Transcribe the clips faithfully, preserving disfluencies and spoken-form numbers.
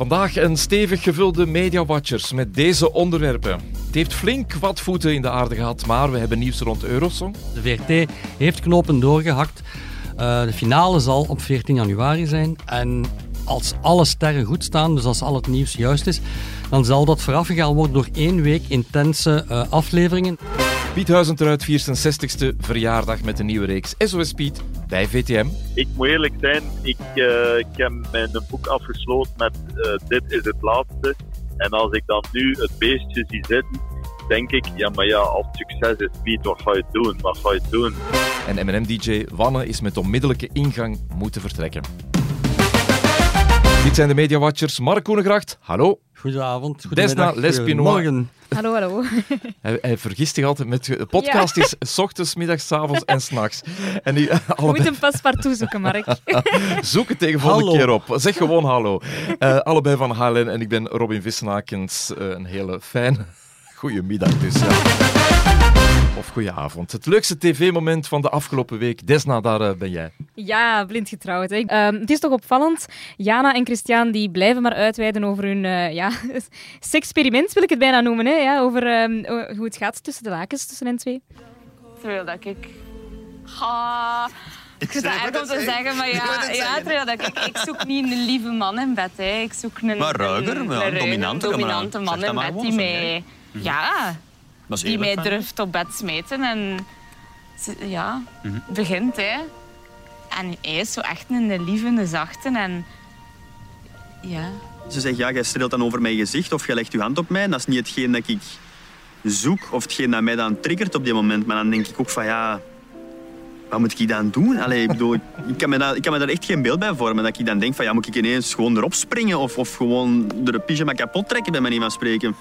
Vandaag een stevig gevulde Mediawatchers met deze onderwerpen. Het heeft flink wat voeten in de aarde gehad, maar we hebben nieuws rond Eurosong. De V R T heeft knopen doorgehakt. Uh, de finale zal op veertien januari zijn. En als alle sterren goed staan, dus als al het nieuws juist is, dan zal dat voorafgegaan worden door één week intense uh, afleveringen. Piet Huysentruyt viert zijn zestigste verjaardag met een nieuwe reeks S O S Piet bij V T M. Ik moet eerlijk zijn, ik, uh, ik heb mijn boek afgesloten met uh, dit is het laatste. En als ik dan nu het beestje zie zitten, denk ik, ja maar ja, als succes is Piet, wat ga je doen, wat ga je doen? En M N M D J Wanne is met onmiddellijke ingang moeten vertrekken. Dit zijn de Mediawatchers. Mark Coenegracht, hallo. Goedenavond. Desna Lespinoy. Morgen. Hallo, hallo. Hij, hij vergist zich altijd met... De podcast ja. is 's ochtends, middags, 's avonds en 's nachts. En die, allebei... Je moet hem paspartout zoeken, Mark. Zoek het tegen volgende keer op. Zeg gewoon hallo. Uh, allebei van H L N en ik ben Robin Vissenaekens. Uh, een hele fijne... Goedemiddag dus. Ja. Of goedenavond. Het leukste tv-moment van de afgelopen week. Desna, daar uh, ben jij. Ja, blind getrouwd. Hè. Uh, het is toch opvallend. Jana en Christian die blijven maar uitweiden over hun uh, ja, seksperiment, wil ik het bijna noemen. Hè. Ja, over um, hoe het gaat tussen de lakens, tussen hen twee. Terwijl dat ik... Ah, ik vind het erg om te zeggen, maar ja, ja terwijl dat ik... Ik zoek niet een lieve man in bed. Hè. Ik zoek een... Maar ruiger, een, een, een dominante, dominante man in bed die mij... Mm-hmm. Ja, die mij fijn. Durft op bed smeten en ja, mm-hmm. begint hè. En hij is zo echt een lievende zachte en ja. Ze zegt, ja, jij streelt dan over mijn gezicht of jij legt je hand op mij en dat is niet hetgeen dat ik zoek of hetgeen dat mij dan triggert op dit moment. Maar dan denk ik ook van, ja, wat moet ik dan doen? Allee, ik bedoel, ik kan me daar, ik kan me daar echt geen beeld bij vormen. Dat ik dan denk van, ja, moet ik ineens gewoon erop springen of, of gewoon de pyjama kapot trekken bij manier van spreken.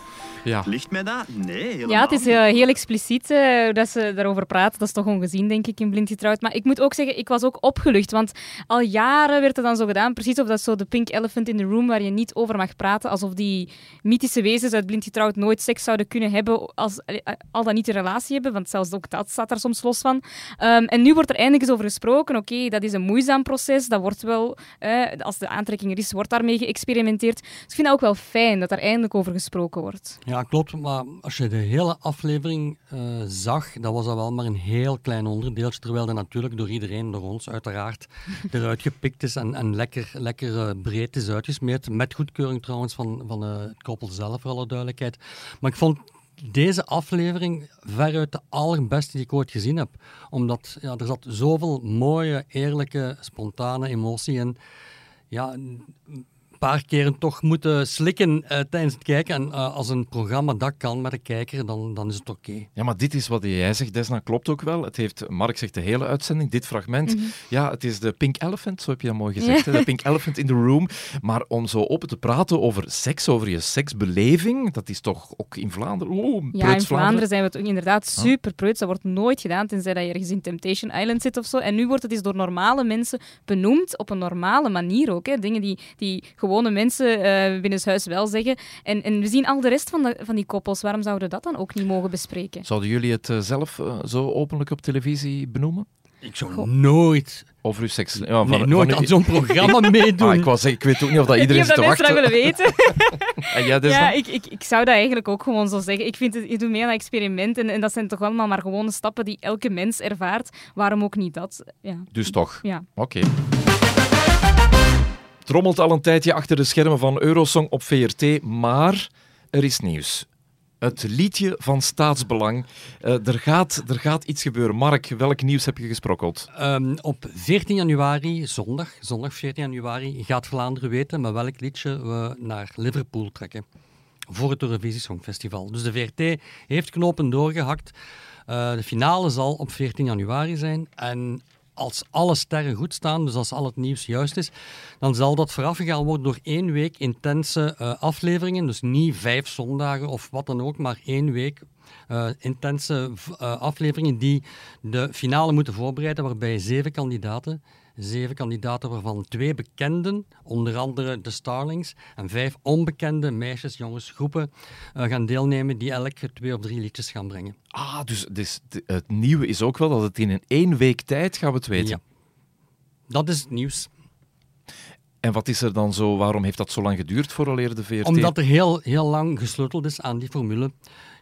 Ja. Ligt mij dat? Nee, helemaal. Ja, het is uh, heel expliciet uh, dat ze daarover praten. Dat is toch ongezien, denk ik, in Blind Getrouwd. Maar ik moet ook zeggen, ik was ook opgelucht. Want al jaren werd het dan zo gedaan. Precies of dat zo de pink elephant in the room waar je niet over mag praten. Alsof die mythische wezens uit Blind Getrouwd nooit seks zouden kunnen hebben. Als, uh, al dan niet een relatie hebben. Want zelfs ook dat staat daar soms los van. Um, en nu wordt er eindelijk eens over gesproken. Oké, okay, dat is een moeizaam proces. Dat wordt wel, uh, als de aantrekking er is, wordt daarmee geëxperimenteerd. Dus ik vind dat ook wel fijn dat er eindelijk over gesproken wordt. Ja, klopt. Maar als je de hele aflevering uh, zag, dan was dat wel maar een heel klein onderdeeltje. Terwijl dat natuurlijk door iedereen, door ons uiteraard, eruit gepikt is en, en lekker, lekker uh, breed is uitgesmeerd. Met goedkeuring trouwens van, van uh, het koppel zelf, voor alle duidelijkheid. Maar ik vond deze aflevering veruit de allerbeste die ik ooit gezien heb. Omdat ja, er zat zoveel mooie, eerlijke, spontane emotie in. Ja... Een paar keren toch moeten slikken uh, tijdens het kijken. En uh, als een programma dat kan met de kijker, dan, dan is het oké. Okay. Ja, maar dit is wat jij zegt, Desna, klopt ook wel. Het heeft, Mark zegt de hele uitzending, dit fragment. Mm-hmm. Ja, het is de pink elephant, zo heb je dat mooi gezegd. Ja. Hè? De pink elephant in the room. Maar om zo open te praten over seks, over je seksbeleving, dat is toch ook in Vlaanderen... Oh, ja, in Vlaanderen. Vlaanderen zijn we het inderdaad super preuts. Dat wordt nooit gedaan, tenzij dat je ergens in Temptation Island zit of zo. En nu wordt het dus door normale mensen benoemd, op een normale manier ook. Hè? Dingen die... die gewone mensen uh, binnen het huis wel zeggen. En, en we zien al de rest van, de, van die koppels. Waarom zouden we dat dan ook niet mogen bespreken? Zouden jullie het uh, zelf uh, zo openlijk op televisie benoemen? Ik zou Goh. nooit... Over uw seks... Ja, van, nee, nooit van, aan zo'n programma meedoen. Ah, ik, was, ik weet ook niet of dat iedereen zit te wachten. Ik heb dat mensen dat willen weten. En jij dus ja, ik, ik, ik zou dat eigenlijk ook gewoon zo zeggen. Ik vind het, je doet mee aan dat experiment en, en dat zijn toch allemaal maar gewone stappen die elke mens ervaart. Waarom ook niet dat? Ja. Dus toch? Ja. Oké. Okay. Het rommelt al een tijdje achter de schermen van Eurosong op V R T, maar er is nieuws. Het liedje van staatsbelang. Uh, er, gaat, er gaat iets gebeuren. Mark, welk nieuws heb je gesprokkeld? Um, op veertien januari, zondag, zondag veertien januari, gaat Vlaanderen weten met welk liedje we naar Liverpool trekken. Voor het Eurovisiesongfestival. Dus de V R T heeft knopen doorgehakt. Uh, de finale zal op veertien januari zijn en... Als alle sterren goed staan, dus als al het nieuws juist is, dan zal dat voorafgegaan worden door één week intense uh, afleveringen. Dus niet vijf zondagen of wat dan ook, maar één week uh, intense uh, afleveringen die de finale moeten voorbereiden, waarbij zeven kandidaten, zeven kandidaten waarvan twee bekenden, onder andere de Starlings, en vijf onbekende meisjes, jongens, groepen uh, gaan deelnemen die elk twee of drie liedjes gaan brengen. Ah, dus, dus het nieuwe is ook wel dat het in een één week tijd gaan we het weten. Ja, dat is het nieuws. En wat is er dan zo, waarom heeft dat zo lang geduurd voor al eer de V R T? Omdat er heel, heel lang gesleuteld is aan die formule.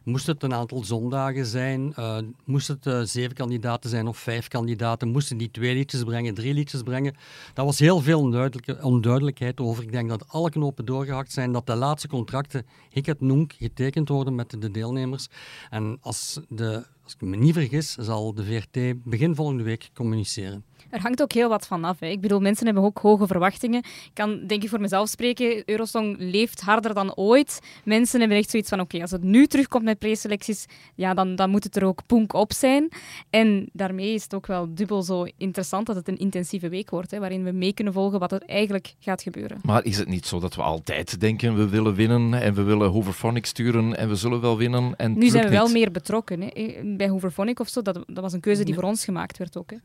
Moest het een aantal zondagen zijn? Uh, moest het uh, zeven kandidaten zijn of vijf kandidaten? Moesten die twee liedjes brengen, drie liedjes brengen? Dat was heel veel onduidelijk, onduidelijkheid over. Ik denk dat alle knopen doorgehakt zijn, dat de laatste contracten, ik het noemk, getekend worden met de deelnemers. En als, de, als ik me niet vergis, zal de V R T begin volgende week communiceren. Er hangt ook heel wat van af. Hè. Ik bedoel, mensen hebben ook hoge verwachtingen. Ik kan, denk ik, voor mezelf spreken. Eurosong leeft harder dan ooit. Mensen hebben echt zoiets van, oké, okay, als het nu terugkomt met preselecties, ja, dan, dan moet het er ook punk op zijn. En daarmee is het ook wel dubbel zo interessant dat het een intensieve week wordt, hè, waarin we mee kunnen volgen wat er eigenlijk gaat gebeuren. Maar is het niet zo dat we altijd denken, we willen winnen en we willen Hooverphonic sturen en we zullen wel winnen? En nu zijn we wel niet meer betrokken. Hè. Bij Hooverphonic of zo, dat, dat was een keuze die voor ons gemaakt werd ook, hè.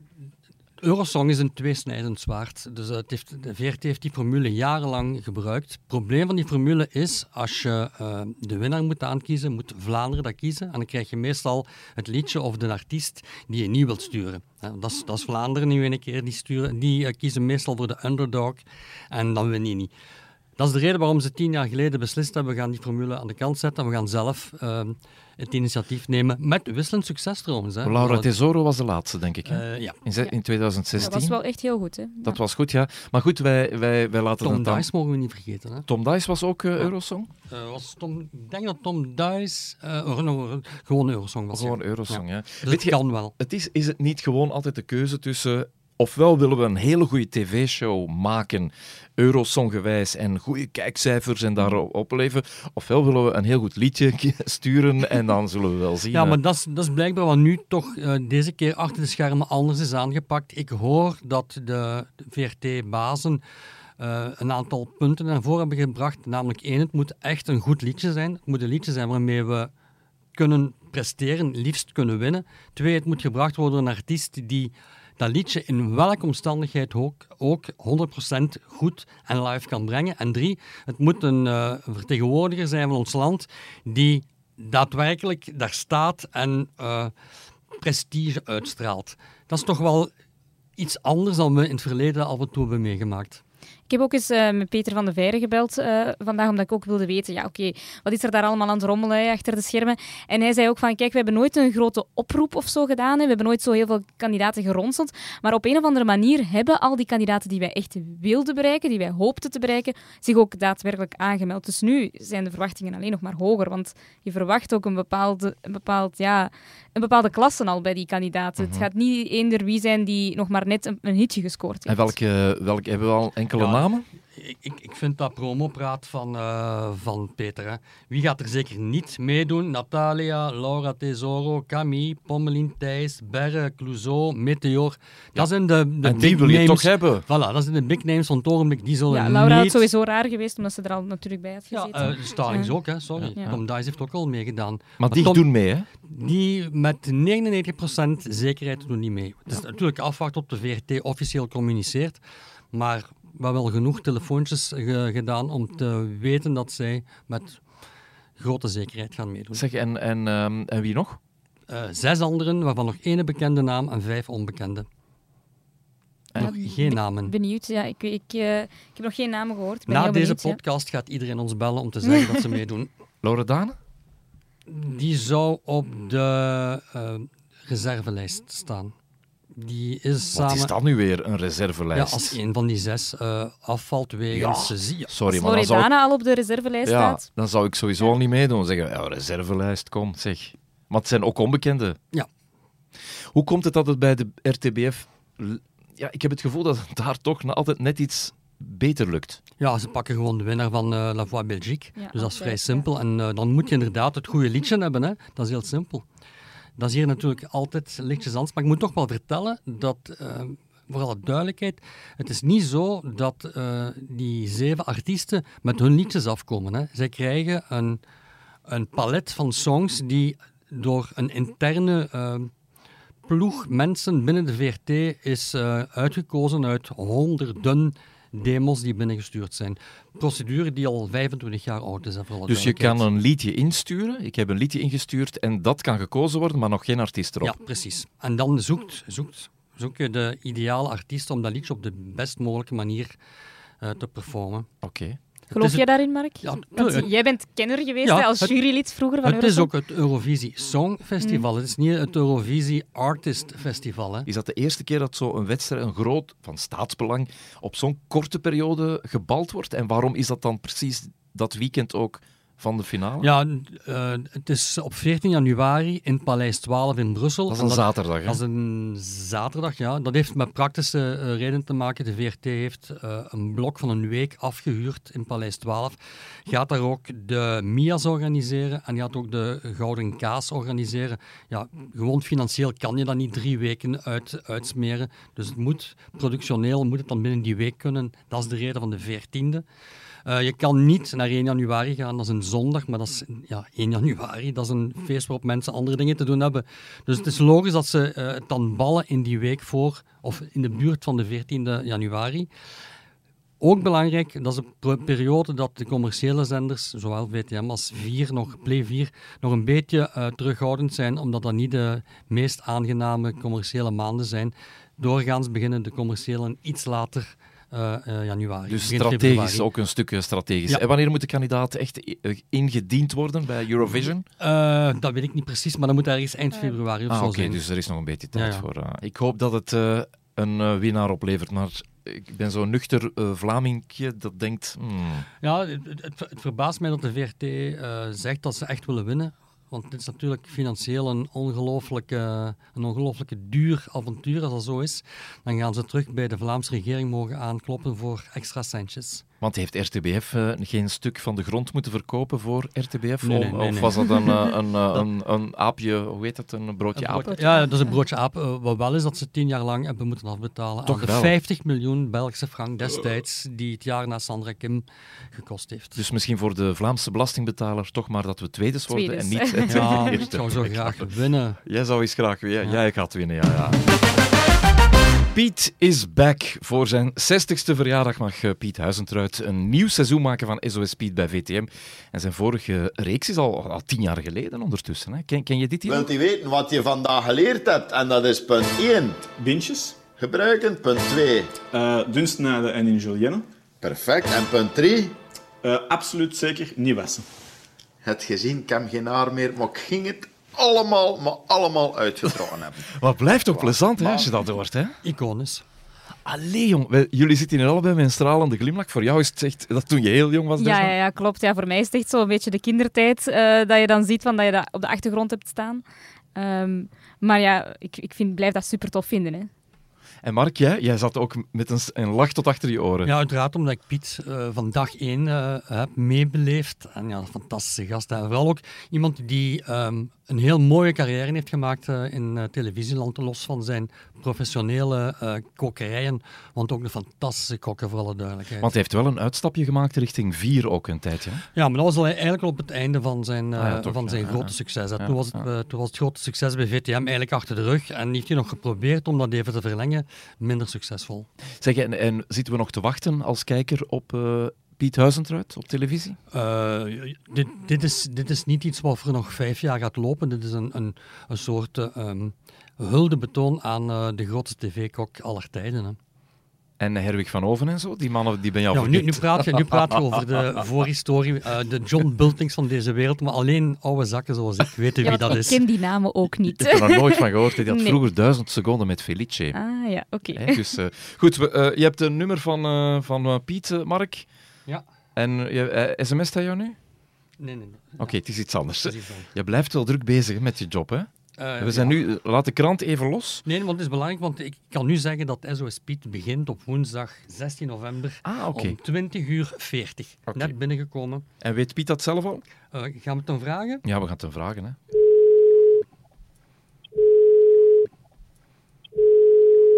Eurosong is een tweesnijdend zwaard. Dus het heeft, de V R T heeft die formule jarenlang gebruikt. Het probleem van die formule is, als je uh, de winnaar moet aankiezen, moet Vlaanderen dat kiezen. En dan krijg je meestal het liedje of de artiest die je niet wilt sturen. Dat is, dat is Vlaanderen nu een keer. Die, sturen, die uh, kiezen meestal voor de underdog en dan win je niet. Dat is de reden waarom ze tien jaar geleden beslist hebben, we gaan die formule aan de kant zetten en we gaan zelf uh, het initiatief nemen, met wisselend succes trouwens. Hè. Laura Tesoro was de laatste, denk ik. Hè? Uh, ja. In, ja. in twintig zestien. Dat was wel echt heel goed. Hè? Ja. Dat was goed, ja. Maar goed, wij, wij, wij laten Tom het Tom Dice mogen we niet vergeten. Hè? Tom Dice was ook uh, ja. Eurosong? Uh, was Tom, ik denk dat Tom Dice uh, no, gewoon Eurosong was. Gewoon ja. Eurosong, ja. ja. Dus Weet het kan je, wel. Het is, is het niet gewoon altijd de keuze tussen... Ofwel willen we een hele goede tv-show maken, Eurosonggewijs, en goede kijkcijfers en daarop leven. Ofwel willen we een heel goed liedje sturen en dan zullen we wel zien. Ja, maar dat is, dat is blijkbaar wat nu toch uh, deze keer achter de schermen anders is aangepakt. Ik hoor dat de V R T-bazen uh, een aantal punten naar voren hebben gebracht. Namelijk één, het moet echt een goed liedje zijn. Het moet een liedje zijn waarmee we kunnen presteren, liefst kunnen winnen. Twee, het moet gebracht worden door een artiest die... dat liedje in welke omstandigheid ook, ook honderd procent goed en live kan brengen. En drie, het moet een uh, vertegenwoordiger zijn van ons land die daadwerkelijk daar staat en uh, prestige uitstraalt. Dat is toch wel iets anders dan we in het verleden af en toe hebben meegemaakt. Ik heb ook eens uh, met Peter van den Veiren gebeld uh, vandaag, omdat ik ook wilde weten, ja oké, okay, wat is er daar allemaal aan het rommelen hè, achter de schermen? En hij zei ook van, kijk, we hebben nooit een grote oproep of zo gedaan, hè. We hebben nooit zo heel veel kandidaten geronseld, maar op een of andere manier hebben al die kandidaten die wij echt wilden bereiken, die wij hoopten te bereiken, zich ook daadwerkelijk aangemeld. Dus nu zijn de verwachtingen alleen nog maar hoger, want je verwacht ook een bepaalde, een bepaald, ja, een bepaalde klasse al bij die kandidaten. Mm-hmm. Het gaat niet eender wie zijn die nog maar net een, een hitje gescoord heeft. En welke, welke hebben we al enkele ja. Ik, ik, ik vind dat promopraat van, uh, van Peter. Hè. Wie gaat er zeker niet meedoen? Natalia, Laura Tesoro, Camille, Pommelin, Thijs, Berre, Clouseau, Meteor. Dat zijn de, de big wil je names. Toch hebben? Voilà, dat zijn de big names van het ogenblik. Die zullen ja, Laura niet... had sowieso raar geweest, omdat ze er al natuurlijk bij had gezeten. Ja, uh, de Starlings ja. ook, hè, sorry. Ja. Tom Dice heeft ook al meegedaan. Maar, maar die Tom, doen mee, hè? Die met negenennegentig procent zekerheid doen niet mee. Het is ja. natuurlijk afwachten op de V R T officieel communiceert, maar... We hebben wel genoeg telefoontjes ge- gedaan om te weten dat zij met grote zekerheid gaan meedoen. Zeg, en, en, um, en wie nog? Uh, zes anderen, waarvan nog één bekende naam en vijf onbekende. En nog geen namen. Benieuwd, ja. Ik, ik, uh, ik heb nog geen namen gehoord. Ik ben Na benieuwd, deze podcast ja. gaat iedereen ons bellen om te zeggen dat ze meedoen. Loredane? Die zou op de uh, reservelijst staan. Die is samen... Wat is dat nu weer, een reservelijst? Ja, als een van die zes uh, afvalt wegens... Ja. Sorry, sorry, maar als Loredana ik... al op de reservelijst ja, staat... dan zou ik sowieso ja. al niet meedoen. Zeggen, ja, reservelijst, kom, zeg. Maar het zijn ook onbekenden. Ja. Hoe komt het dat het bij de R T B F... Ja, ik heb het gevoel dat het daar toch altijd net iets... beter lukt. Ja, ze pakken gewoon de winnaar van uh, La Voix Belgique. Ja, dus dat is vrij simpel. En uh, dan moet je inderdaad het goede liedje hebben. Hè. Dat is heel simpel. Dat is hier natuurlijk altijd lichtjes anders. Maar ik moet toch wel vertellen dat, uh, vooral de duidelijkheid, het is niet zo dat uh, die zeven artiesten met hun liedjes afkomen. Hè. Zij krijgen een, een palet van songs die door een interne uh, ploeg mensen binnen de V R T is uh, uitgekozen uit honderden demos die binnengestuurd zijn. Procedure die al vijfentwintig jaar oud is. Dus je kan een liedje insturen. Ik heb een liedje ingestuurd en dat kan gekozen worden, maar nog geen artiest erop. Ja, precies. En dan zoekt, zoekt, zoek je de ideale artiest om dat liedje op de best mogelijke manier uh, te performen. Oké. Okay. Geloof het... je daarin, Mark? Ja, Want het... jij bent kenner geweest ja, hè, als het... jurylid vroeger van Eurosong. Het is ook het Eurovisiesongfestival. Mm. Het is niet het Eurovisie Artist Festival. Hè. Is dat de eerste keer dat zo'n wedstrijd, een groot van staatsbelang, op zo'n korte periode gebald wordt? En waarom is dat dan precies dat weekend ook van de finale? Ja, uh, het is op veertien januari in Paleis twaalf in Brussel. Dat is een dat, zaterdag, hè? Dat is een zaterdag, ja. Dat heeft met praktische uh, redenen te maken. De V R T heeft uh, een blok van een week afgehuurd in Paleis twaalf. Gaat daar ook de M I A's organiseren en gaat ook de Gouden Kaas organiseren. Ja, gewoon financieel kan je dat niet drie weken uit, uitsmeren. Dus het moet, productioneel moet het dan binnen die week kunnen. Dat is de reden van de veertiende. Uh, je kan niet naar één januari gaan, dat is een zondag, maar dat is ja, één januari, dat is een feest waarop mensen andere dingen te doen hebben. Dus het is logisch dat ze uh, het dan ballen in die week voor, of in de buurt van de veertiende januari. Ook belangrijk, dat is een periode dat de commerciële zenders, zowel V T M als vier, nog, Play vier, nog een beetje uh, terughoudend zijn, omdat dat niet de meest aangename commerciële maanden zijn. Doorgaans beginnen de commerciëlen iets later... Uh, uh, januari. Dus strategisch, februari. Ook een stuk strategisch. Ja. En wanneer moet de kandidaat echt ingediend worden bij Eurovision? Uh, dat weet ik niet precies, maar dat moet ergens eind februari of ah, zo okay, zijn. Oké, dus er is nog een beetje tijd ja, ja. voor. Uh, ik hoop dat het uh, een uh, winnaar oplevert, maar ik ben zo'n nuchter uh, Vlamingje dat denkt... Hmm. Ja, het, het, het verbaast mij dat de V R T uh, zegt dat ze echt willen winnen. Want dit is natuurlijk financieel een ongelooflijke, een ongelooflijke duur avontuur, als dat zo is. Dan gaan ze terug bij de Vlaamse regering mogen aankloppen voor extra centjes. Want heeft R T B F uh, geen stuk van de grond moeten verkopen voor R T B F? Nee, nee, nee, nee. Of was dat een, uh, een, uh, een, een aapje, hoe heet dat, een broodje aap? Broodje. Ja, dat is een broodje aap. Uh, wat wel is dat ze tien jaar lang hebben moeten afbetalen Toch aan wel. de vijftig miljoen Belgische frank destijds, die het jaar na Sandra Kim gekost heeft. Dus misschien voor de Vlaamse belastingbetaler toch maar dat we tweeders worden tweeders. en niet... Het ja, ik zou zo graag winnen. Jij zou eens graag winnen. Ja, ja. Jij gaat winnen, ja, ja. Piet is back. Voor zijn zestigste verjaardag mag Piet Huysentruyt een nieuw seizoen maken van S O S Piet bij V T M. En zijn vorige reeks is al, al tien jaar geleden ondertussen. Hè. Ken, ken je dit hier? Wilt u weten wat je vandaag geleerd hebt? En dat is punt één. Bintjes. Gebruiken. Punt twee. Uh, Dunsnijden en in julienne. Perfect. En punt drie. Uh, absoluut zeker niet wassen. Het gezien, ik heb geen haar meer, maar ik ging het allemaal, maar allemaal uitgetrokken hebben. Wat blijft toch plezant hè, als je dat hoort, hè? Iconisch. Allee, jong. Jullie zitten hier allebei met een stralende glimlach. Voor jou is het echt... Dat toen je heel jong was. Ja, ja, ja, klopt. Ja, voor mij is het echt zo'n beetje de kindertijd uh, dat je dan ziet van dat je dat op de achtergrond hebt staan. Um, maar ja, ik, ik vind, blijf dat super tof vinden, hè. En Mark, jij, jij zat ook met een, een lach tot achter je oren. Ja, uiteraard, omdat ik Piet uh, van dag één uh, heb meebeleefd. En ja, een fantastische gast. En vooral ook iemand die um, een heel mooie carrière heeft gemaakt uh, in uh, televisieland, los van zijn professionele uh, kokkerijen. Want ook een fantastische kokken, voor alle duidelijkheid. Want hij heeft wel een uitstapje gemaakt richting vier ook een tijdje. Ja, maar dat was al eigenlijk op het einde van zijn, uh, ah, ja, toch, van zijn ja, grote ja, succes. Ja, toen, was het, uh, toen was het grote succes bij V T M eigenlijk achter de rug. En heeft hij nog geprobeerd om dat even te verlengen. Minder succesvol. Zeg, en, en zitten we nog te wachten als kijker op uh, Piet Huysentruyt op televisie? Uh, dit, dit, is, dit is niet iets wat voor nog vijf jaar gaat lopen. Dit is een, een, een soort uh, um, huldebetoon aan uh, de grootste tv-kok aller tijden. Hè. En Herwig van Oven en zo, die mannen die ben je al ja, nu, nu praat je Nu praat je over de voorhistorie, uh, de John Bultings van deze wereld, maar alleen oude zakken zoals ik weten ja, wie dat ik is. Ik ken die namen ook niet. Ik heb er nog nooit van gehoord. Die had nee. vroeger duizend seconden met Felice. Ah ja, oké. Okay. Dus, uh, goed, we, uh, je hebt een nummer van, uh, van uh, Piet, uh, Mark. Ja. En uh, sms't hij jou nu? Nee, nee. nee. Oké, okay, het is iets anders. Is iets anders. Je blijft wel druk bezig met je job, hè? Uh, We zijn ja. nu... Laat de krant even los. Nee, want het is belangrijk, want ik kan nu zeggen dat S O S Piet begint op woensdag zestien november ah, okay. om twintig uur veertig. Okay. Net binnengekomen. En weet Piet dat zelf al? Uh, gaan we het hem vragen? Ja, we gaan het hem vragen, hè.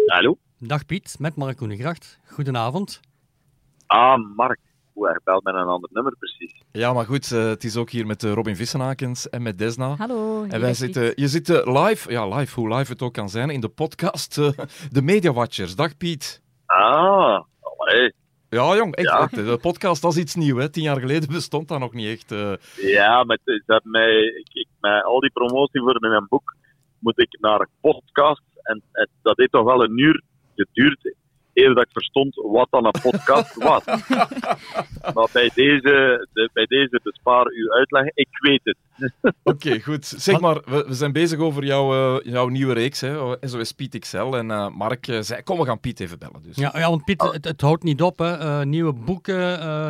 Hallo? Dag Piet, met Mark Coenegracht. Goedenavond. Ah, Mark. Hij belt met een ander nummer, precies. Ja, maar goed, uh, het is ook hier met uh, Robin Vissenaekens en met Desna. Hallo. En wij zitten, je zit uh, live, ja, live, hoe live het ook kan zijn, in de podcast uh, De Mediawatchers. Dag Piet. Ah, allee. Ja, jong, echt. Ja. De podcast, dat is iets nieuws, hè. Tien jaar geleden bestond dat nog niet echt. Uh... Ja, maar dat mij, ik, ik, met al die promotie voor mijn boek moet ik naar podcast. En, en dat heeft toch wel een uur geduurd. eerder dat ik verstond wat dan een podcast was. Maar bij deze, de, bij deze bespaar uw uitleg, ik weet het. Oké, okay, goed. Zeg maar, we, we zijn bezig over jouw, uh, jouw nieuwe reeks, hè? S O S Piet X L. En uh, Mark uh, zei, kom, we gaan Piet even bellen. Dus. Ja, ja, want Piet, het, het houdt niet op. Hè. Uh, nieuwe boeken, uh,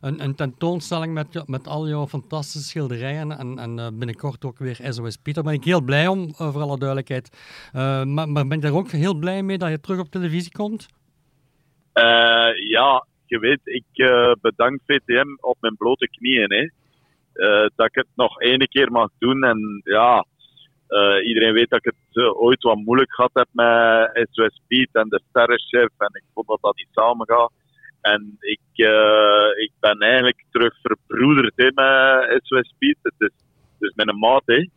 een, een tentoonstelling met, met al jouw fantastische schilderijen. En, en uh, binnenkort ook weer S O S Piet. Daar ben ik heel blij om, uh, voor alle duidelijkheid. Uh, maar, maar ben je daar ook heel blij mee dat je terug op televisie komt? Uh, ja, je weet, ik uh, bedank V T M op mijn blote knieën, hè. Uh, dat ik het nog één keer mag doen. En ja, uh, iedereen weet dat ik het uh, ooit wat moeilijk gehad heb met S O S Piet en de sterrenchef. En ik vond dat dat niet samen gaat. En ik, uh, ik ben eigenlijk terug verbroederd, hè, met S O S Piet. Het is, het is mijn maat, hè.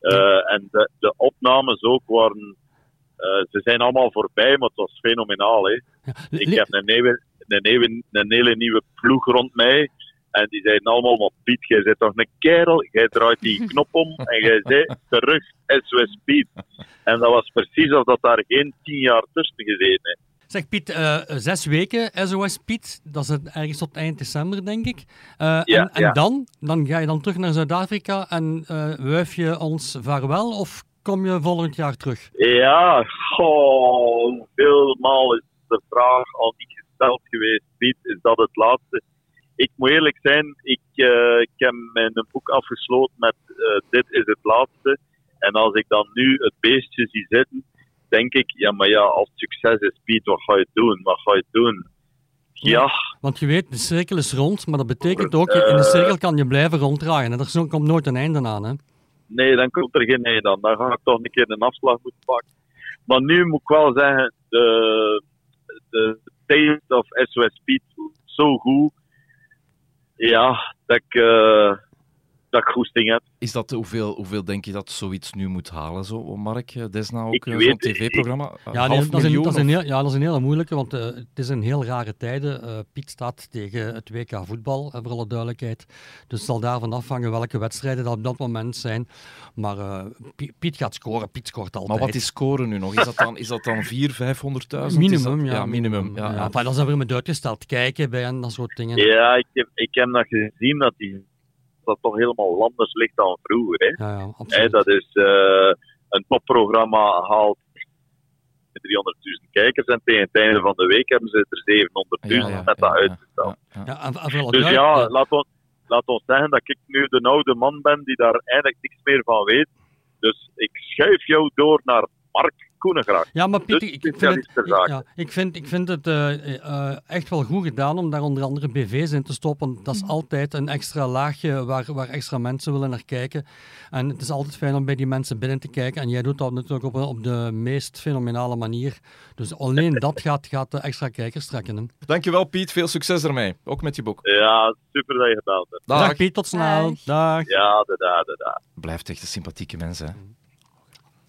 Uh, en de, de opnames ook waren... Uh, ze zijn allemaal voorbij, maar het was fenomenaal, hè. Ja, li- ik heb een, nieuwe, een, nieuwe, een hele nieuwe ploeg rond mij. En die zeiden allemaal, maar Piet, jij bent toch een kerel? Jij draait die knop om en jij zei, terug S O S Piet. En dat was precies alsof daar geen tien jaar tussen gezeten heeft. Zeg Piet, uh, zes weken S O S Piet, dat is het, ergens tot eind december, denk ik. Uh, ja, en en ja. Dan? Dan ga je dan terug naar Zuid-Afrika en uh, wuif je ons vaarwel of kom je volgend jaar terug? Ja, goh, veel maal is de vraag al niet gesteld geweest, Piet, is dat het laatste? Ik moet eerlijk zijn, ik, uh, ik heb mijn boek afgesloten met uh, dit is het laatste. En als ik dan nu het beestje zie zitten, denk ik, ja maar ja, als het succes is, Piet, wat ga je doen? Wat ga je doen? Ja. ja. Want je weet, de cirkel is rond, maar dat betekent ook, in de cirkel kan je blijven ronddraaien. En er komt nooit een einde aan, hè? Nee, dan komt er geen einde aan. Dan ga ik toch een keer een afslag moeten pakken. Maar nu moet ik wel zeggen, de, de taste of S O S Piet zo goed. Ja, dat ik, uh, dat ik goesting heb. Is dat hoeveel, hoeveel denk je dat zoiets nu moet halen, zo, Mark? Desna ook uh, zo'n tv-programma? Ik... Ja, nee, dat miljoen, is een, dat heel, ja, dat is een hele moeilijke, want uh, het is een heel rare tijden. Uh, Piet staat tegen het W K voetbal, uh, voor alle duidelijkheid. Dus het zal daarvan afhangen welke wedstrijden dat op dat moment zijn. Maar uh, Piet gaat scoren, Piet scoort altijd. Maar wat is scoren nu nog? Is dat dan, is dat dan vierhonderd, vijfhonderdduizend? Minimum, ja. Ja, minimum. Ja, ja, ja. Enfin, dat is weer met uitgesteld kijken bij en dat soort dingen. Ja, ik heb, ik heb dat gezien dat die... dat toch helemaal anders ligt dan vroeger. Hè. Ja, ja, hey, dat is uh, een topprogramma haalt driehonderdduizend kijkers en tegen het einde van de week hebben ze er zevenhonderdduizend ja, ja, met dat ja, uitgestaan. Ja, ja. Ja, dus ja, ja. Laat, ons, laat ons zeggen dat ik nu de oude man ben die daar eigenlijk niks meer van weet. Dus ik schuif jou door naar Mark Coenegracht. Ja, maar Piet, dus ik, vind het, ja, ik, vind, ik vind het uh, uh, echt wel goed gedaan om daar onder andere B V's in te stoppen. Dat is altijd een extra laagje waar, waar extra mensen willen naar kijken. En het is altijd fijn om bij die mensen binnen te kijken. En jij doet dat natuurlijk op, op de meest fenomenale manier. Dus alleen dat gaat, gaat de extra kijkers trekken. Hè? Dankjewel Piet, veel succes ermee. Ook met je boek. Ja, super dat je gebeld hebt. Dag. Dag Piet, tot snel. Dag. Dag. Ja, da, da, da, da. Blijft echt een sympathieke mens, hè.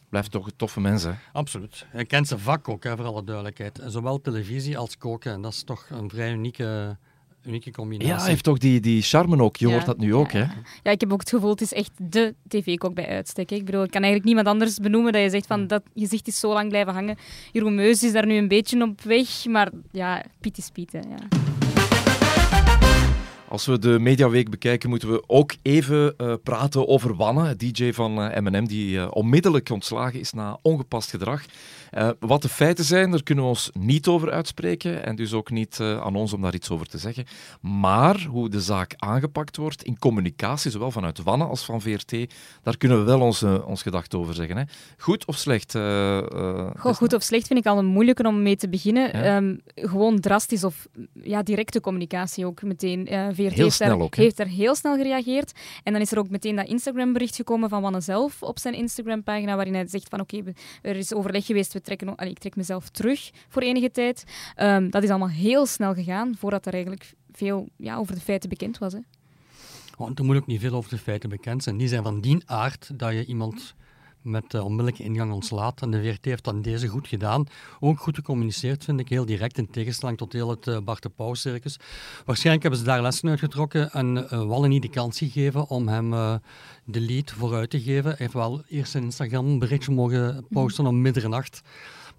Blijft toch toffe mensen. Absoluut. Hij kent zijn vak ook, hè, voor alle duidelijkheid. Zowel televisie als koken. En dat is toch een vrij unieke, unieke combinatie. Ja, hij heeft toch die, die charme ook. Je ja, hoort dat nu ja, ook, hè? Ja, ik heb ook het gevoel, het is echt dé tv-kok bij uitstek. Ik bedoel, ik kan eigenlijk niemand anders benoemen dat je zegt van dat gezicht is zo lang blijven hangen. Jeroen Meus is daar nu een beetje op weg. Maar ja, Piet is Piet, hè, ja. Als we de Mediaweek bekijken, moeten we ook even uh, praten over Wanne, D J van uh, M N M, die uh, onmiddellijk ontslagen is na ongepast gedrag. Uh, wat de feiten zijn, daar kunnen we ons niet over uitspreken en dus ook niet uh, aan ons om daar iets over te zeggen. Maar hoe de zaak aangepakt wordt in communicatie, zowel vanuit Wanne als van V R T, daar kunnen we wel ons, uh, ons gedacht over zeggen. Hè. Goed of slecht? Uh, uh, Goh, goed of slecht vind ik al een moeilijke om mee te beginnen. Ja. Um, gewoon drastisch of ja, directe communicatie ook meteen. Uh, V R T heel heeft, snel daar, ook, he? heeft er heel snel gereageerd. En dan is er ook meteen dat Instagram-bericht gekomen van Wanne zelf op zijn Instagram-pagina, waarin hij zegt van oké, okay, er is overleg geweest, we trekken, allee, ik trek mezelf terug voor enige tijd. Um, dat is allemaal heel snel gegaan, voordat er eigenlijk veel ja, over de feiten bekend was. Hè. Want er moet ook niet veel over de feiten bekend zijn. Die zijn van die aard dat je iemand met de onmiddellijke ingang ontslaat. En de V R T heeft dan deze goed gedaan. Ook goed gecommuniceerd, vind ik, heel direct, in tegenstelling tot heel het uh, Bart de Pauw-circus. Waarschijnlijk hebben ze daar lessen uitgetrokken en uh, Wanne niet de kans gegeven om hem uh, de lead vooruit te geven. Hij heeft wel eerst een Instagram-berichtje mogen posten om middernacht.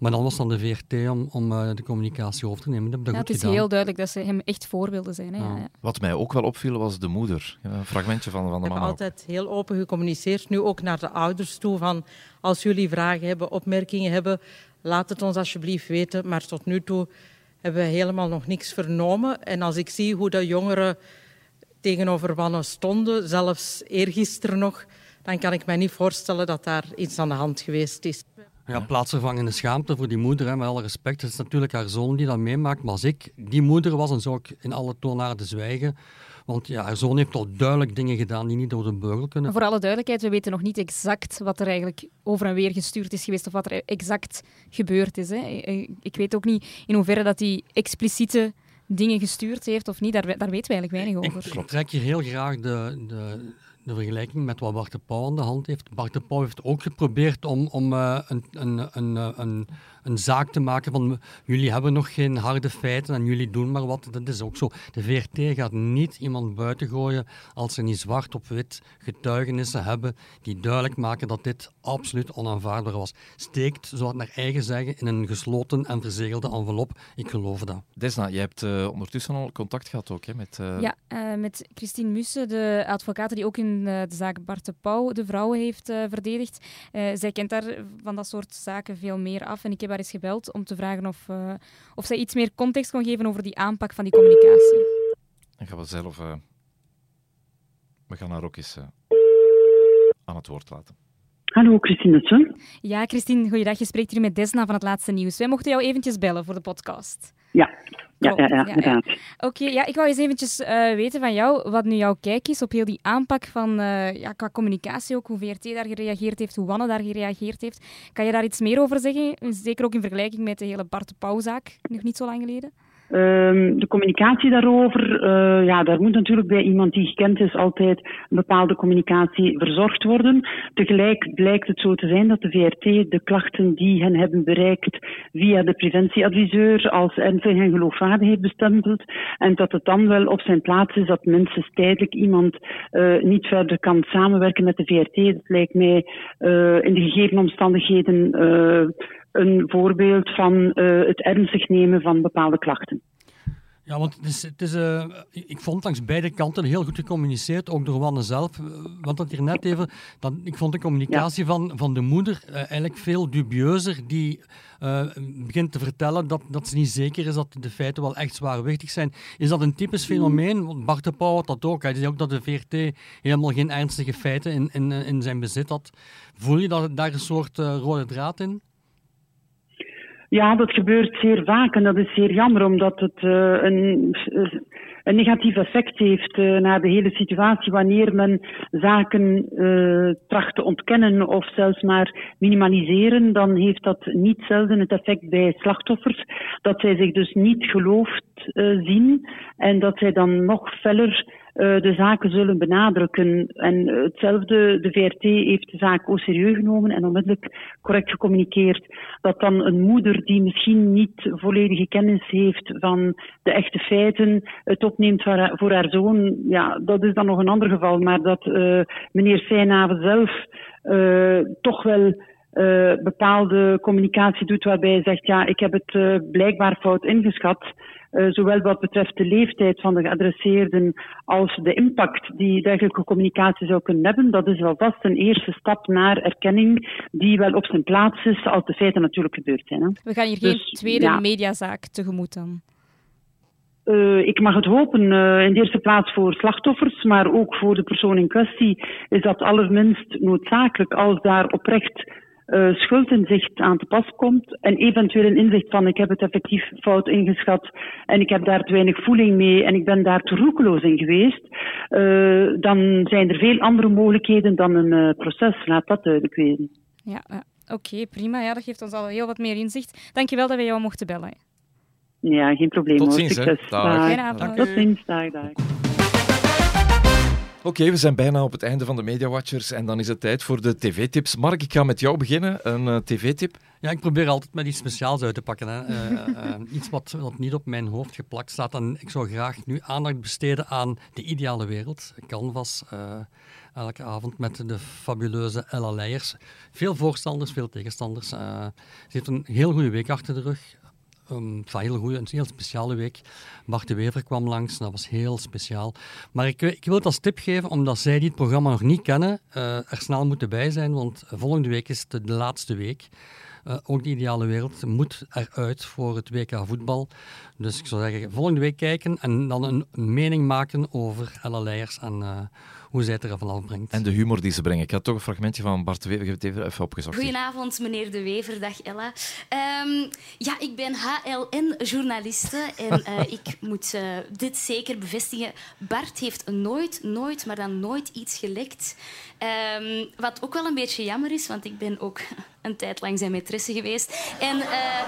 Maar dan was dan de V R T om, om uh, de communicatie over te nemen. Dat heb ik ja, goed het is gedaan. Heel duidelijk dat ze hem echt voor wilden zijn. Hè? Ja. Ja. Wat mij ook wel opviel was de moeder. Een fragmentje van, van de mama. Ik heb altijd heel open gecommuniceerd. Nu ook naar de ouders toe. Van, als jullie vragen hebben, opmerkingen hebben, laat het ons alsjeblieft weten. Maar tot nu toe hebben we helemaal nog niks vernomen. En als ik zie hoe de jongeren tegenover Wanne stonden, zelfs eergisteren nog, dan kan ik mij niet voorstellen dat daar iets aan de hand geweest is. Ja, plaatsvervangende schaamte voor die moeder, hè, met alle respect. Het is natuurlijk haar zoon die dat meemaakt, maar als ik die moeder was, dan zou ik in alle toonaarden zwijgen. Want ja, haar zoon heeft al duidelijk dingen gedaan die niet door de beugel kunnen. Voor alle duidelijkheid, we weten nog niet exact wat er eigenlijk over en weer gestuurd is geweest of wat er exact gebeurd is, hè. Ik weet ook niet in hoeverre dat die expliciete dingen gestuurd heeft of niet, daar, daar weten we eigenlijk weinig over. Ik, ik trek hier heel graag de, de, de vergelijking met wat Bart de Pauw aan de hand heeft. Bart de Pauw heeft ook geprobeerd om, om uh, een, een, een, een, een zaak te maken van jullie hebben nog geen harde feiten en jullie doen maar wat. Dat is ook zo. De V R T gaat niet iemand buiten gooien als ze niet zwart op wit getuigenissen hebben die duidelijk maken dat dit absoluut onaanvaardbaar was. Steekt, zoals naar eigen zeggen, in een gesloten en verzegelde envelop. Ik geloof dat. Desna, je hebt uh, ondertussen al contact gehad ook, hè, met... Uh... Ja, uh, met Christine Mussche, de advocaat die ook in de zaak Bart de Pauw de vrouwen heeft uh, verdedigd. Uh, zij kent daar van dat soort zaken veel meer af. En ik heb haar eens gebeld om te vragen of, uh, of zij iets meer context kon geven over die aanpak van die communicatie. Ik ga wel zelf... Uh, we gaan haar ook eens uh, aan het woord laten. Hallo, Christine Mussche. Ja, Christine, goeiedag. Je spreekt hier met Desna van Het Laatste Nieuws. Wij mochten jou eventjes bellen voor de podcast. Ja, ja, ja, ja, inderdaad. Ja, ja. Oké, okay, ja, ik wou eens eventjes uh, weten van jou wat nu jouw kijk is op heel die aanpak van uh, ja, qua communicatie ook, hoe V R T daar gereageerd heeft, hoe Wanne daar gereageerd heeft. Kan je daar iets meer over zeggen? Zeker ook in vergelijking met de hele Bart de Pauw-zaak, nog niet zo lang geleden. Um, de communicatie daarover, uh, ja, daar moet natuurlijk bij iemand die gekend is altijd een bepaalde communicatie verzorgd worden. Tegelijk blijkt het zo te zijn dat de V R T de klachten die hen hebben bereikt via de preventieadviseur als ernstig en geloofwaardig heeft bestempeld. En dat het dan wel op zijn plaats is dat minstens tijdelijk iemand uh, niet verder kan samenwerken met de V R T. Dat lijkt mij uh, in de gegeven omstandigheden... Uh, een voorbeeld van uh, het ernstig nemen van bepaalde klachten. Ja, want het is, het is, uh, ik vond langs beide kanten heel goed gecommuniceerd, ook door Wanne zelf. Want dat hier net even, dat, ik vond de communicatie ja. van, van de moeder uh, eigenlijk veel dubieuzer, die uh, begint te vertellen dat, dat ze niet zeker is dat de feiten wel echt zwaarwichtig zijn. Is dat een typisch fenomeen? Want Bart de Pauw had dat ook. Hij zei ook dat de V R T helemaal geen ernstige feiten in, in, in zijn bezit had. Voel je dat, daar een soort uh, rode draad in? Ja, dat gebeurt zeer vaak en dat is zeer jammer, omdat het uh, een, een negatief effect heeft uh, naar de hele situatie wanneer men zaken uh, tracht te ontkennen of zelfs maar minimaliseren. Dan heeft dat niet zelden het effect bij slachtoffers, dat zij zich dus niet geloofd uh, zien en dat zij dan nog feller de zaken zullen benadrukken. En hetzelfde, de V R T heeft de zaak ook serieus genomen en onmiddellijk correct gecommuniceerd. Dat dan een moeder die misschien niet volledige kennis heeft van de echte feiten, het opneemt voor haar, voor haar zoon, ja, dat is dan nog een ander geval. Maar dat uh, meneer Synnave zelf uh, toch wel... Uh, bepaalde communicatie doet waarbij hij zegt, ja, ik heb het uh, blijkbaar fout ingeschat, uh, zowel wat betreft de leeftijd van de geadresseerden als de impact die dergelijke communicatie zou kunnen hebben. Dat is wel vast een eerste stap naar erkenning die wel op zijn plaats is als de feiten natuurlijk gebeurd zijn. Hè. We gaan hier dus geen tweede ja. mediazaak tegemoet dan. Uh, ik mag het hopen, uh, in de eerste plaats voor slachtoffers, maar ook voor de persoon in kwestie is dat allerminst noodzakelijk als daar oprecht Uh, schuldinzicht aan te pas komt en eventueel een inzicht van ik heb het effectief fout ingeschat en ik heb daar te weinig voeling mee en ik ben daar te roekeloos in geweest, uh, dan zijn er veel andere mogelijkheden dan een uh, proces. Laat dat duidelijk wezen. Ja, uh, oké, okay, prima. Ja, dat geeft ons al heel wat meer inzicht. Dankjewel dat wij jou mochten bellen. Hè. Ja, geen probleem. Tot ziens, hoor. Succes. Dag. Dag. Dag. Dag. Dag. Tot ziens. Dag, dag. Oké, okay, we zijn bijna op het einde van de Mediawatchers en dan is het tijd voor de tv-tips. Mark, ik ga met jou beginnen. Een uh, tv-tip. Ja, ik probeer altijd met iets speciaals uit te pakken. Hè. Uh, uh, iets wat, wat niet op mijn hoofd geplakt staat. En ik zou graag nu aandacht besteden aan De Ideale Wereld. Canvas, uh, elke avond met de fabuleuze Ella Leyers. Veel voorstanders, veel tegenstanders. Uh, ze heeft een heel goede week achter de rug. Um, heel goede, een heel speciale week. Bart de Wever kwam langs, dat was heel speciaal. Maar ik, ik wil het als tip geven, omdat zij die het programma nog niet kennen, uh, er snel moeten bij zijn, want volgende week is het de laatste week. Uh, ook De Ideale Wereld moet eruit voor het W K voetbal. Dus ik zou zeggen, volgende week kijken en dan een mening maken over Ella Leyers en uh, hoe zij het er vanaf brengt. En de humor die ze brengen. Ik had toch een fragmentje van Bart de Wever even opgezocht. Goedenavond, meneer De Wever. Dag, Ella. Um, ja, ik ben H L N-journaliste en uh, ik moet uh, dit zeker bevestigen. Bart heeft nooit, nooit, maar dan nooit iets gelekt. Um, wat ook wel een beetje jammer is, want ik ben ook een tijd lang zijn maîtresse geweest. En uh,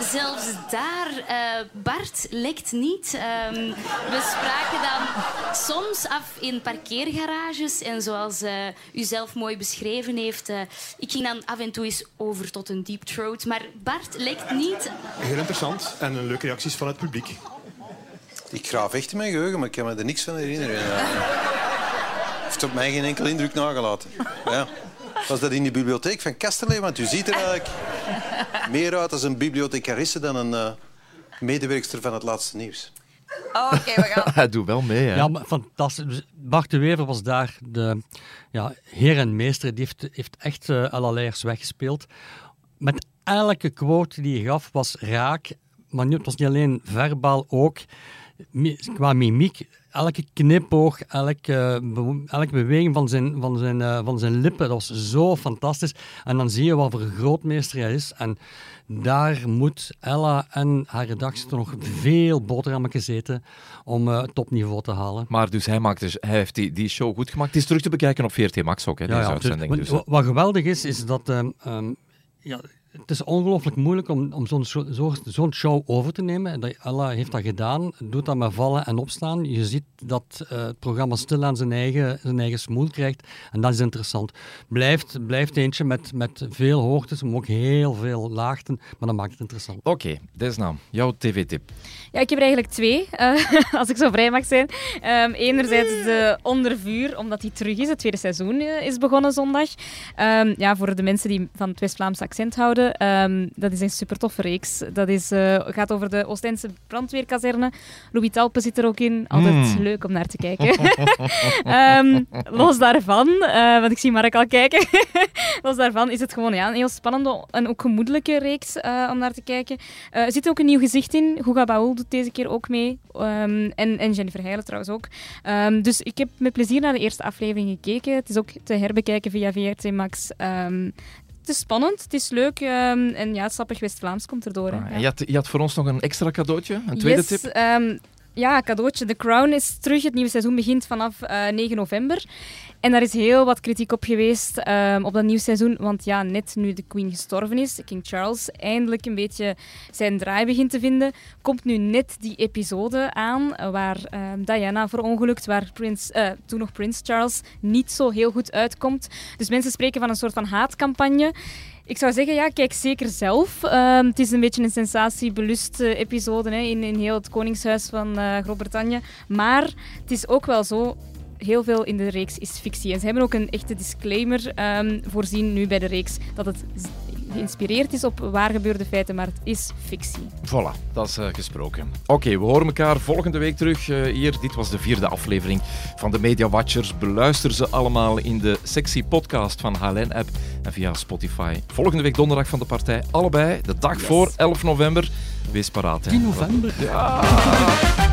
zelfs daar, uh, Bart lekt niet. Um, we spraken dan soms af in parkeergarages. En zoals uh, u zelf mooi beschreven heeft, uh, ik ging dan af en toe eens over tot een deep throat. Maar Bart lekt niet. Heel interessant en een leuke reacties van het publiek. Ik graaf echt in mijn geheugen, maar ik kan me er niks van herinneren. Heeft op mij geen enkel indruk nagelaten. Ja. Was dat in de bibliotheek van Kasterlee? Want u ziet er eigenlijk meer uit als een bibliothecarisse dan een uh, medewerkster van Het Laatste Nieuws. Oh, oké, okay, we gaan. Hij doet wel mee, hè? Ja, maar fantastisch. Bart de Wever was daar de ja, heer en meester. Die heeft, heeft echt uh, Ella Leyers weggespeeld. Met elke quote die hij gaf was raak. Maar het was niet alleen verbaal, ook qua mimiek. Elke knipoog, elke, be- elke beweging van zijn, van, zijn, uh, van zijn lippen, dat was zo fantastisch. En dan zie je wat voor grootmeester hij is. En daar moet Ella en haar redactie nog veel boterhammetjes eten om uh, topniveau te halen. Maar dus hij, maakt dus, hij heeft die, die show goed gemaakt. Het is terug te bekijken op V R T Max ook, hè, ja, deze ja, uitzending. Dus, dus. Wat, wat geweldig is, is dat... Um, um, ja, het is ongelooflijk moeilijk om, om zo'n, zo, zo'n show over te nemen. Ella heeft dat gedaan, doet dat met vallen en opstaan. Je ziet dat uh, het programma stilaan zijn eigen, zijn eigen smoel krijgt. En dat is interessant. Blijft, blijft eentje met, met veel hoogtes, maar ook heel veel laagten. Maar dat maakt het interessant. Oké, okay, Desna, jouw tv-tip. Ja, ik heb er eigenlijk twee, uh, als ik zo vrij mag zijn. Um, enerzijds de Onder Vuur, omdat die terug is. Het tweede seizoen uh, is begonnen zondag. Um, ja, voor de mensen die van het West-Vlaamse accent houden. Um, dat is een super toffe reeks. Dat is, uh, gaat over de Oostense brandweerkazerne. Louis Talpe zit er ook in. Altijd mm. leuk om naar te kijken. um, los daarvan, uh, want ik zie Mark al kijken. Los daarvan is het gewoon ja, een heel spannende en ook gemoedelijke reeks uh, om naar te kijken. Uh, er zit ook een nieuw gezicht in. Guga Baul doet deze keer ook mee. Um, en, en Jennifer Heijlen trouwens ook. Um, dus ik heb met plezier naar de eerste aflevering gekeken. Het is ook te herbekijken via V R T Max. Um, Het is spannend, het is leuk um, en ja, sappig West-Vlaams komt erdoor. Ah, ja. je, had, je had voor ons nog een extra cadeautje, een tweede yes, tip. Um, ja, cadeautje. The Crown is terug. Het nieuwe seizoen begint vanaf uh, negen november. En daar is heel wat kritiek op geweest um, op dat nieuw seizoen. Want ja, net nu de Queen gestorven is, King Charles eindelijk een beetje zijn draai begint te vinden, komt nu net die episode aan waar um, Diana verongelukt, waar Prins, uh, toen nog Prins Charles niet zo heel goed uitkomt. Dus mensen spreken van een soort van haatcampagne. Ik zou zeggen, ja, kijk zeker zelf. Um, het is een beetje een sensatiebeluste episode hè, in, in heel het koningshuis van uh, Groot-Brittannië. Maar het is ook wel zo... Heel veel in de reeks is fictie. En ze hebben ook een echte disclaimer um, voorzien nu bij de reeks dat het geïnspireerd is op waar gebeurde feiten, maar het is fictie. Voilà, dat is uh, gesproken. Oké, okay, we horen elkaar volgende week terug uh, hier. Dit was de vierde aflevering van de Mediawatchers. Beluister ze allemaal in de sectie podcast van H L N-app en via Spotify. Volgende week donderdag van de partij. Allebei, de dag yes. voor elf november. Wees paraat. Hè. tien november? Ja!